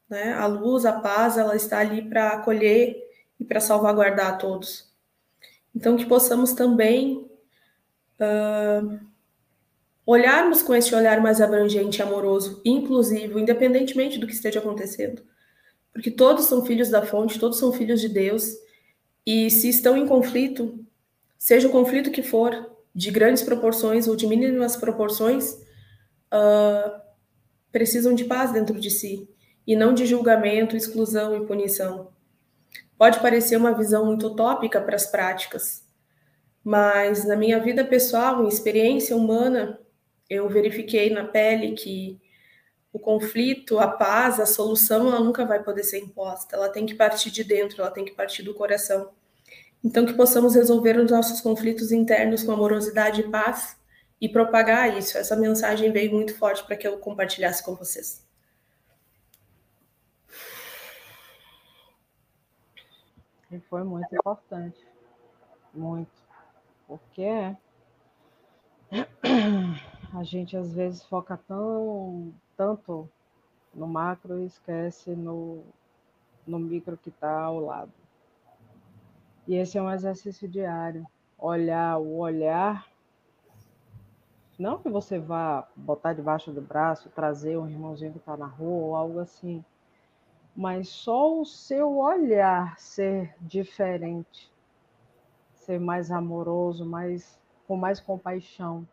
né? A luz, a paz, ela está ali para acolher e para salvaguardar a todos. Então que possamos também uh, olharmos com esse olhar mais abrangente, amoroso, inclusivo, independentemente do que esteja acontecendo. Porque todos são filhos da fonte, todos são filhos de Deus, e se estão em conflito, seja o conflito que for, de grandes proporções ou de mínimas proporções, uh, precisam de paz dentro de si, e não de julgamento, exclusão e punição. Pode parecer uma visão muito utópica para as práticas, mas na minha vida pessoal, em experiência humana, eu verifiquei na pele que o conflito, a paz, a solução, ela nunca vai poder ser imposta. Ela tem que partir de dentro, ela tem que partir do coração. Então que possamos resolver os nossos conflitos internos com amorosidade e paz e propagar isso. Essa mensagem veio muito forte para que eu compartilhasse com vocês. E foi muito importante. Muito. Porque a gente às vezes foca tão... tanto no macro e esquece no, no micro que está ao lado. E esse é um exercício diário. Olhar o olhar. Não que você vá botar debaixo do braço, trazer um irmãozinho que está na rua ou algo assim. Mas só o seu olhar ser diferente. Ser mais amoroso, mais, com mais compaixão.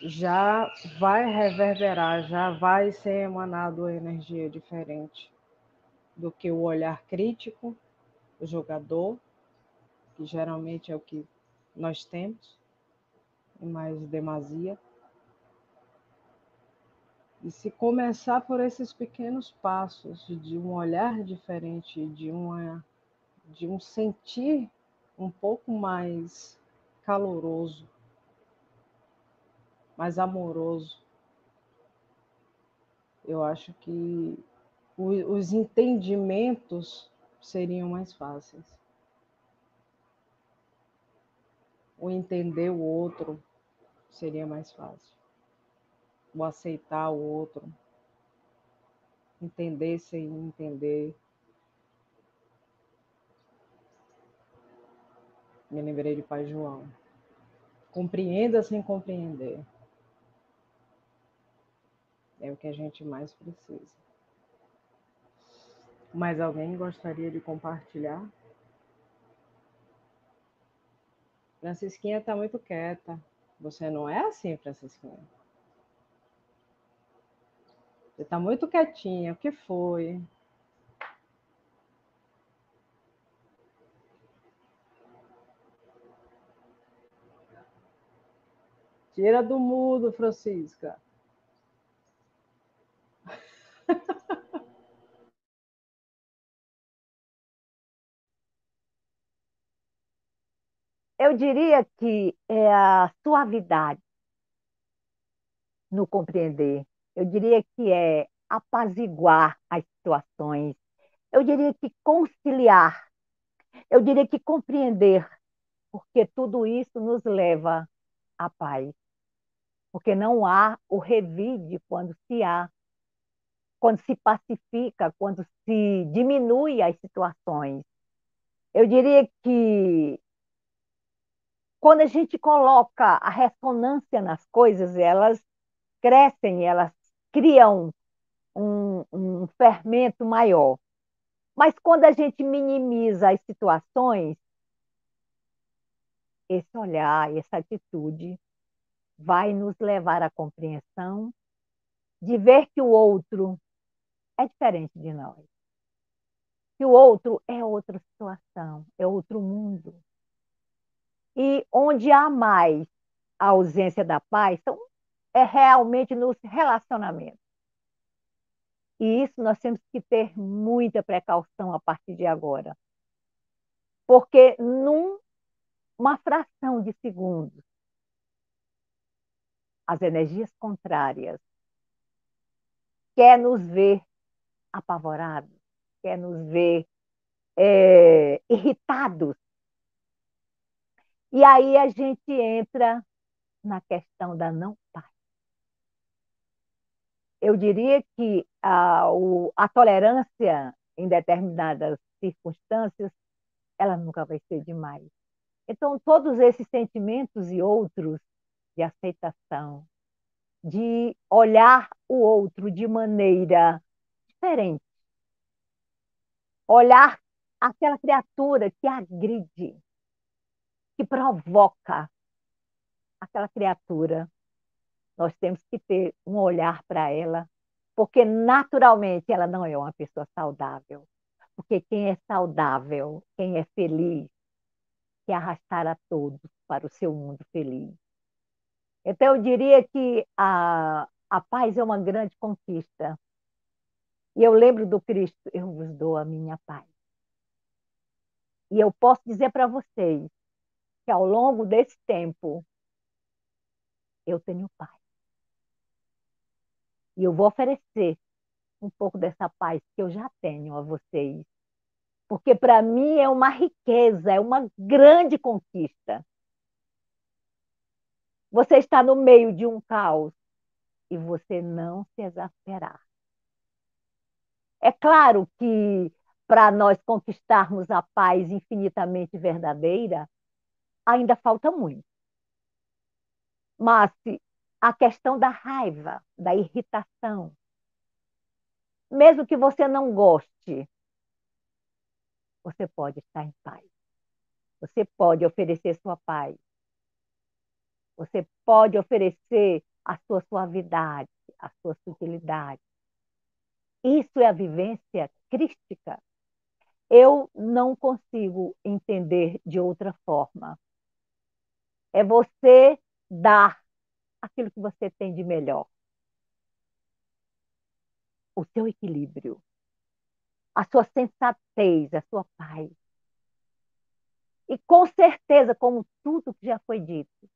Já vai reverberar, já vai ser emanado uma energia diferente do que o olhar crítico, o jogador, que geralmente é o que nós temos, mais demasia. E se começar por esses pequenos passos de um olhar diferente, de, uma, de um sentir um pouco mais caloroso, mais amoroso. Eu acho que os entendimentos seriam mais fáceis. O entender o outro seria mais fácil. O aceitar o outro. Entender sem entender. Me lembrei de Pai João. Compreenda sem compreender. É o que a gente mais precisa. Mas alguém gostaria de compartilhar? Francisquinha está muito quieta. Você não é assim, Francisquinha? Você está muito quietinha. O que foi? Tira do mudo, Francisca. Eu diria que é a suavidade no compreender. Eu diria que é apaziguar as situações. Eu diria que conciliar. Eu diria que compreender, porque tudo isso nos leva à paz. Porque não há o revide quando se há. Quando se pacifica, quando se diminui as situações, Eu diria que quando a gente coloca a ressonância nas coisas, elas crescem, elas criam um, um fermento maior. Mas quando a gente minimiza as situações, esse olhar, essa atitude vai nos levar à compreensão de ver que o outro é diferente de nós. Que o outro é outra situação, é outro mundo. E onde há mais a ausência da paz, então, é realmente nos relacionamentos. E isso nós temos que ter muita precaução a partir de agora. Porque num uma fração de segundos, as energias contrárias quer nos ver apavorados, quer nos ver é, irritados. E aí a gente entra na questão da não paz. Eu diria que a, o, a tolerância em determinadas circunstâncias, ela nunca vai ser demais. Então, todos esses sentimentos e outros de aceitação, de olhar o outro de maneira diferente. Olhar aquela criatura que agride, que provoca aquela criatura. Nós temos que ter um olhar para ela, porque naturalmente ela não é uma pessoa saudável. Porque quem é saudável, quem é feliz, que arrastar a todos para o seu mundo feliz. Então, eu diria que a, a paz é uma grande conquista. E eu lembro do Cristo, eu vos dou a minha paz. E eu posso dizer para vocês que ao longo desse tempo, eu tenho paz. E eu vou oferecer um pouco dessa paz que eu já tenho a vocês. Porque para mim é uma riqueza, é uma grande conquista. Você está no meio de um caos e você não se exasperar. É claro que para nós conquistarmos a paz infinitamente verdadeira, ainda falta muito. Mas a questão da raiva, da irritação, mesmo que você não goste, você pode estar em paz. Você pode oferecer sua paz. Você pode oferecer a sua suavidade, a sua sutilidade. Isso é a vivência crística. Eu não consigo entender de outra forma. É você dar aquilo que você tem de melhor. O seu equilíbrio. A sua sensatez, a sua paz. E com certeza, como tudo que já foi dito,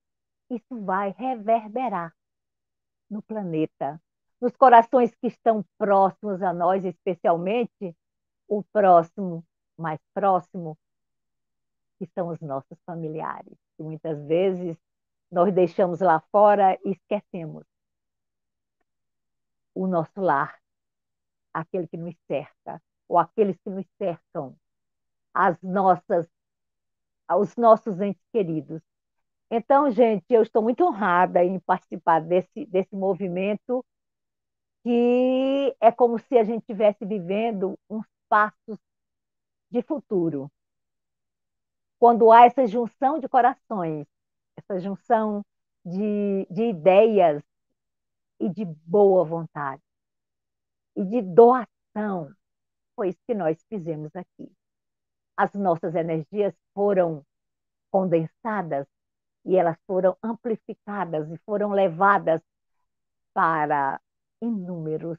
isso vai reverberar no planeta, nos corações que estão próximos a nós, especialmente o próximo, mais próximo, que são os nossos familiares. E muitas vezes nós deixamos lá fora e esquecemos o nosso lar, aquele que nos cerca, ou aqueles que nos cercam, as nossas, os nossos entes queridos. Então, gente, eu estou muito honrada em participar desse, desse movimento, que é como se a gente estivesse vivendo uns passos de futuro. Quando há essa junção de corações, essa junção de, de ideias e de boa vontade, e de doação, foi isso que nós fizemos aqui. As nossas energias foram condensadas e elas foram amplificadas e foram levadas para inúmeros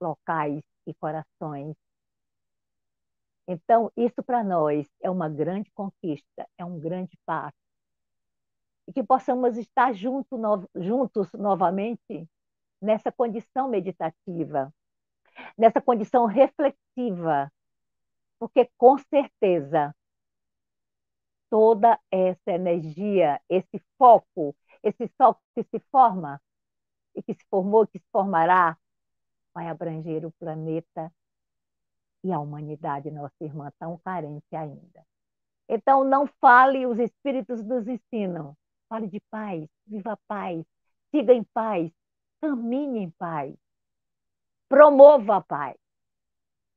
locais e corações. Então, isso para nós é uma grande conquista, é um grande passo. E que possamos estar junto, no, juntos novamente nessa condição meditativa, nessa condição reflexiva, porque com certeza toda essa energia, esse foco, esse sol que se forma e que se formou, que se formará, vai abranger o planeta e a humanidade, nossa irmã, tão carente ainda. Então, não fale, os espíritos nos ensinam. Fale de paz, viva a paz, siga em paz, caminhe em paz, promova a paz.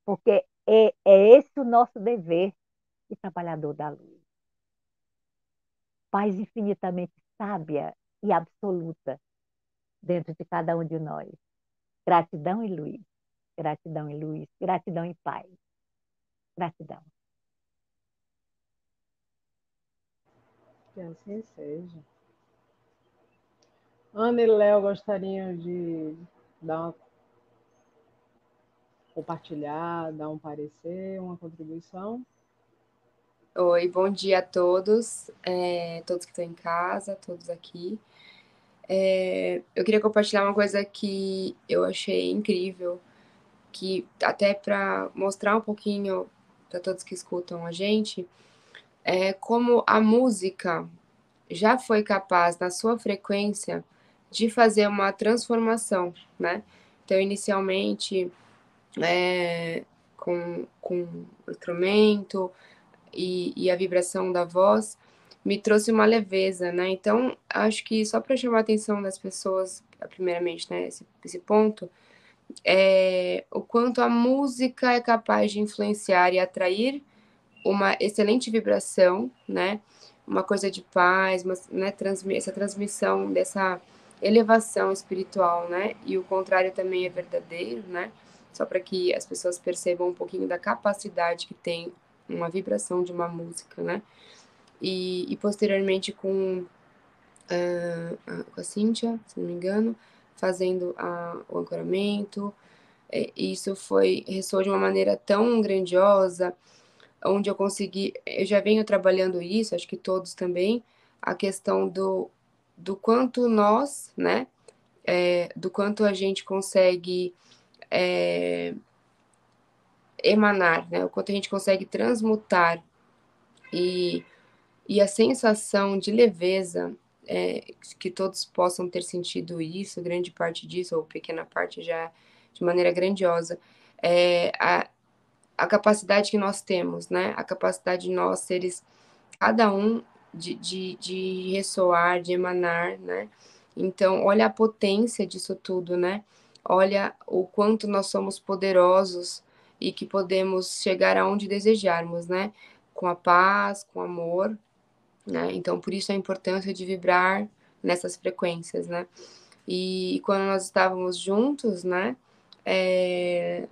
Porque é, é esse o nosso dever de trabalhador da luz. Paz infinitamente sábia e absoluta dentro de cada um de nós. Gratidão e luz, gratidão e luz, gratidão e paz. Gratidão. Que assim seja. Ana e Léo gostariam de dar uma... compartilhar, dar um parecer, uma contribuição? Oi, bom dia a todos, é, todos que estão em casa, todos aqui. É, eu queria compartilhar uma coisa que eu achei incrível, que até para mostrar um pouquinho para todos que escutam a gente, é como a música já foi capaz, na sua frequência, de fazer uma transformação, né? Então, inicialmente, é, com, com o instrumento e, e a vibração da voz, me trouxe uma leveza, né? Então, acho que só para chamar a atenção das pessoas, primeiramente, né, esse, esse ponto, é o quanto a música é capaz de influenciar e atrair uma excelente vibração, né? Uma coisa de paz, uma, né, transmi- essa transmissão dessa elevação espiritual, né? E o contrário também é verdadeiro, né? Só para que as pessoas percebam um pouquinho da capacidade que tem uma vibração de uma música, né? E, e posteriormente com, uh, com a Cíntia, se não me engano, fazendo a, o ancoramento, e isso foi, ressoou de uma maneira tão grandiosa, onde eu consegui, eu já venho trabalhando isso, acho que todos também, a questão do, do quanto nós, né, é, do quanto a gente consegue é, emanar, né, o quanto a gente consegue transmutar, e, e a sensação de leveza, é, que todos possam ter sentido isso, grande parte disso, ou pequena parte já, de maneira grandiosa, é, a a capacidade que nós temos, né? A capacidade de nós seres, cada um, de, de, de ressoar, de emanar, né? Então, olha a potência disso tudo, né? Olha o quanto nós somos poderosos e que podemos chegar aonde desejarmos, né? Com a paz, com o amor, né? Então, por isso a importância de vibrar nessas frequências, né? E quando nós estávamos juntos, né? É...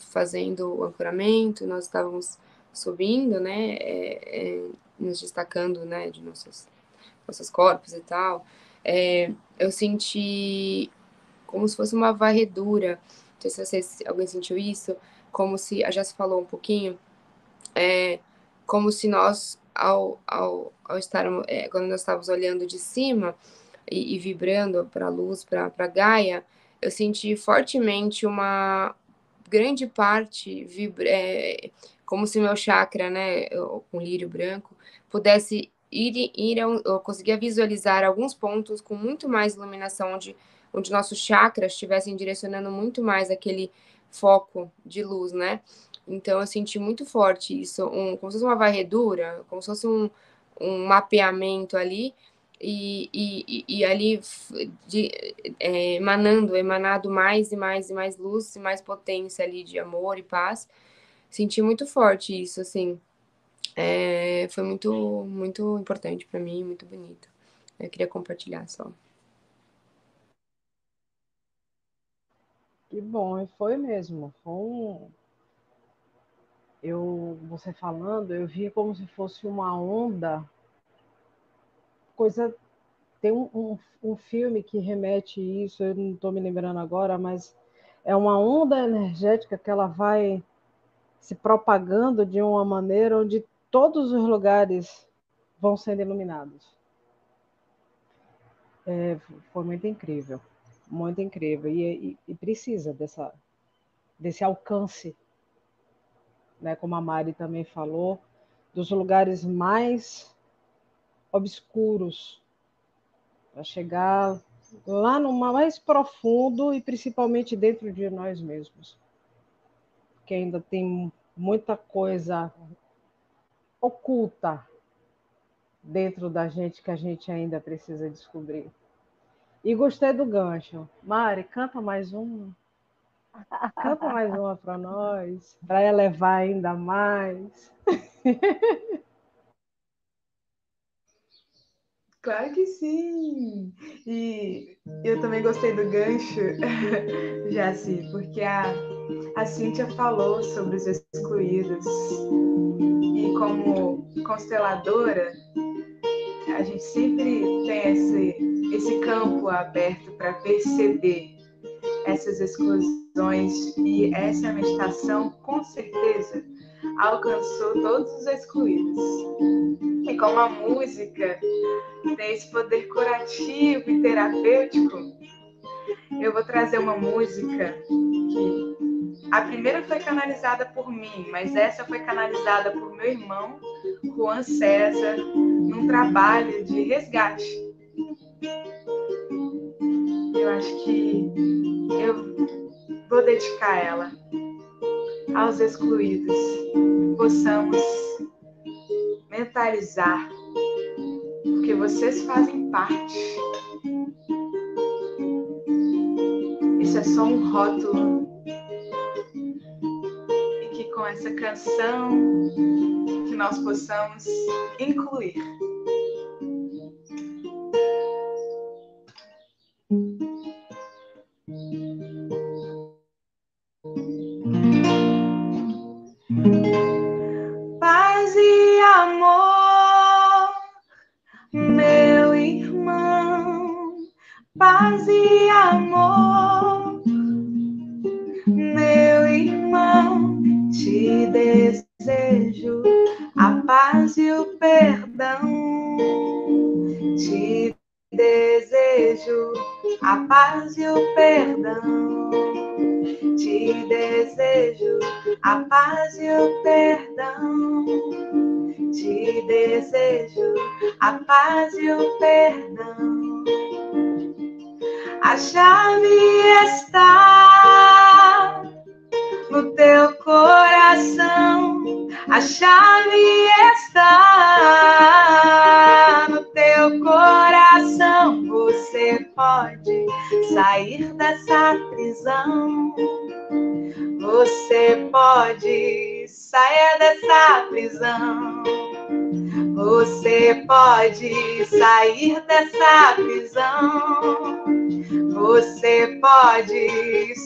fazendo o ancoramento, nós estávamos subindo, né, é, é, nos destacando, né, de nossos, nossos corpos e tal, é, eu senti como se fosse uma varredura, não sei se vocês, alguém sentiu isso, como se, já se falou um pouquinho, é, como se nós, ao, ao, ao estarmos, é, quando nós estávamos olhando de cima e, e vibrando para a luz, para a Gaia, eu senti fortemente uma... grande parte vibra, é, como se meu chakra, né, com um lírio branco, pudesse ir, ir a um, eu conseguia visualizar alguns pontos com muito mais iluminação, onde, onde nossos chakras estivessem direcionando muito mais aquele foco de luz, né? Então eu senti muito forte isso, um, como se fosse uma varredura, como se fosse um, um mapeamento ali, E, e, e ali de, é, emanando, emanado mais e mais e mais luz, e mais potência ali de amor e paz. Senti muito forte isso, assim. É, foi muito, muito importante para mim, muito bonito. Eu queria compartilhar só. Que bom, foi mesmo. Foi um... Eu, você falando, eu vi como se fosse uma onda... Coisa, tem um, um, um filme que remete isso, eu não estou me lembrando agora, mas é uma onda energética que ela vai se propagando de uma maneira onde todos os lugares vão sendo iluminados. É, foi muito incrível, muito incrível. E, e, e precisa dessa, desse alcance, né? Como a Mari também falou, dos lugares mais... obscuros, para chegar lá no mais profundo e principalmente dentro de nós mesmos, que ainda tem muita coisa oculta dentro da gente que a gente ainda precisa descobrir. E gostei do gancho. Mari, canta mais um. Canta mais uma para nós, para elevar ainda mais. Claro que sim! E eu também gostei do gancho, Jaci, porque a, a Cíntia falou sobre os excluídos. E como consteladora, a gente sempre tem esse, esse campo aberto para perceber essas exclusões. E essa meditação, com certeza, alcançou todos os excluídos. E como a música tem esse poder curativo e terapêutico, eu vou trazer uma música que a primeira foi canalizada por mim, mas essa foi canalizada por meu irmão, Juan César, num trabalho de resgate. Eu acho que eu vou dedicar ela aos excluídos. Possamos mentalizar, porque vocês fazem parte. Isso é só um rótulo. E que com essa canção que nós possamos incluir. Você pode sair dessa prisão. Você pode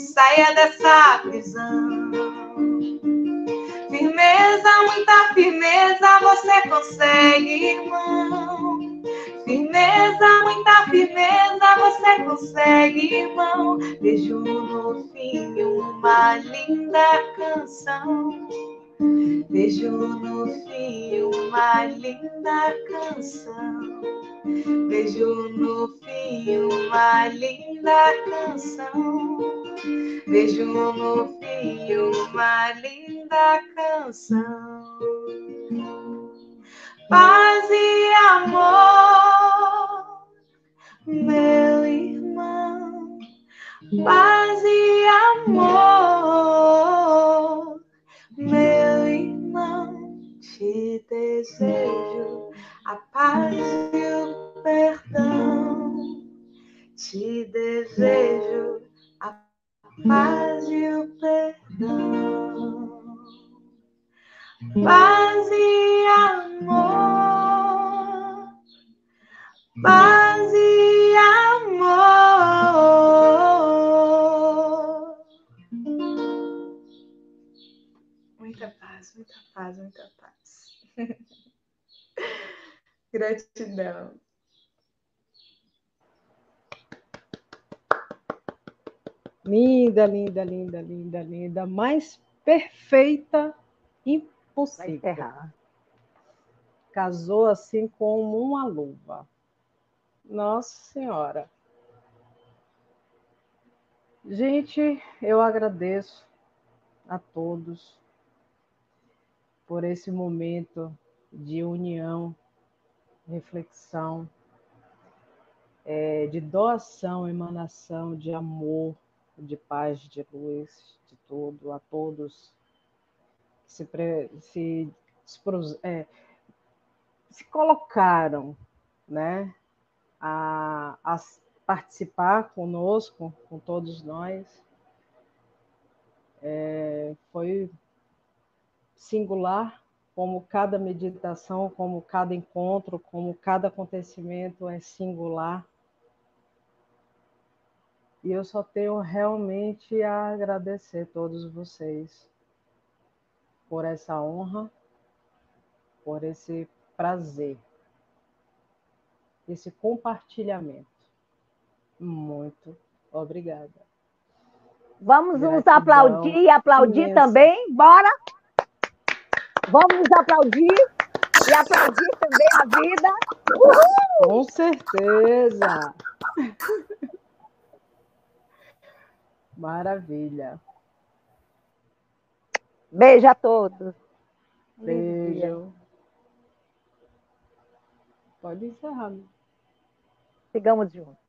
sair dessa prisão. Firmeza, muita firmeza, você consegue, irmão. Firmeza, muita firmeza, você consegue, irmão. Vejo no fim uma linda canção. Vejo no fim uma linda canção. Vejo no fim uma linda canção. Vejo no fim uma linda canção. Paz e amor, meu irmão. Paz e amor, meu irmão, te desejo a paz e o perdão. Te desejo a paz e o perdão. Paz e amor. Paz e amor. Muita paz, muita paz. Gratidão. Linda, linda, linda, linda, linda. Mais perfeita impossível. Vai errar. Casou assim como uma luva. Nossa Senhora. Gente, eu agradeço a todos por esse momento de união, reflexão, é, de doação, emanação, de amor, de paz, de luz, de tudo, a todos que se, pre, se, é, se colocaram, né, a, a participar conosco, com todos nós, é, foi singular, como cada meditação, como cada encontro, como cada acontecimento é singular. E eu só tenho realmente a agradecer a todos vocês por essa honra, por esse prazer, esse compartilhamento. Muito obrigada. Vamos nos aplaudir e aplaudir também? Bora! Vamos nos aplaudir e aplaudir também a vida. Uhul! Com certeza! Maravilha. Beijo a todos. Beijo. Pode encerrar. Sigamos juntos.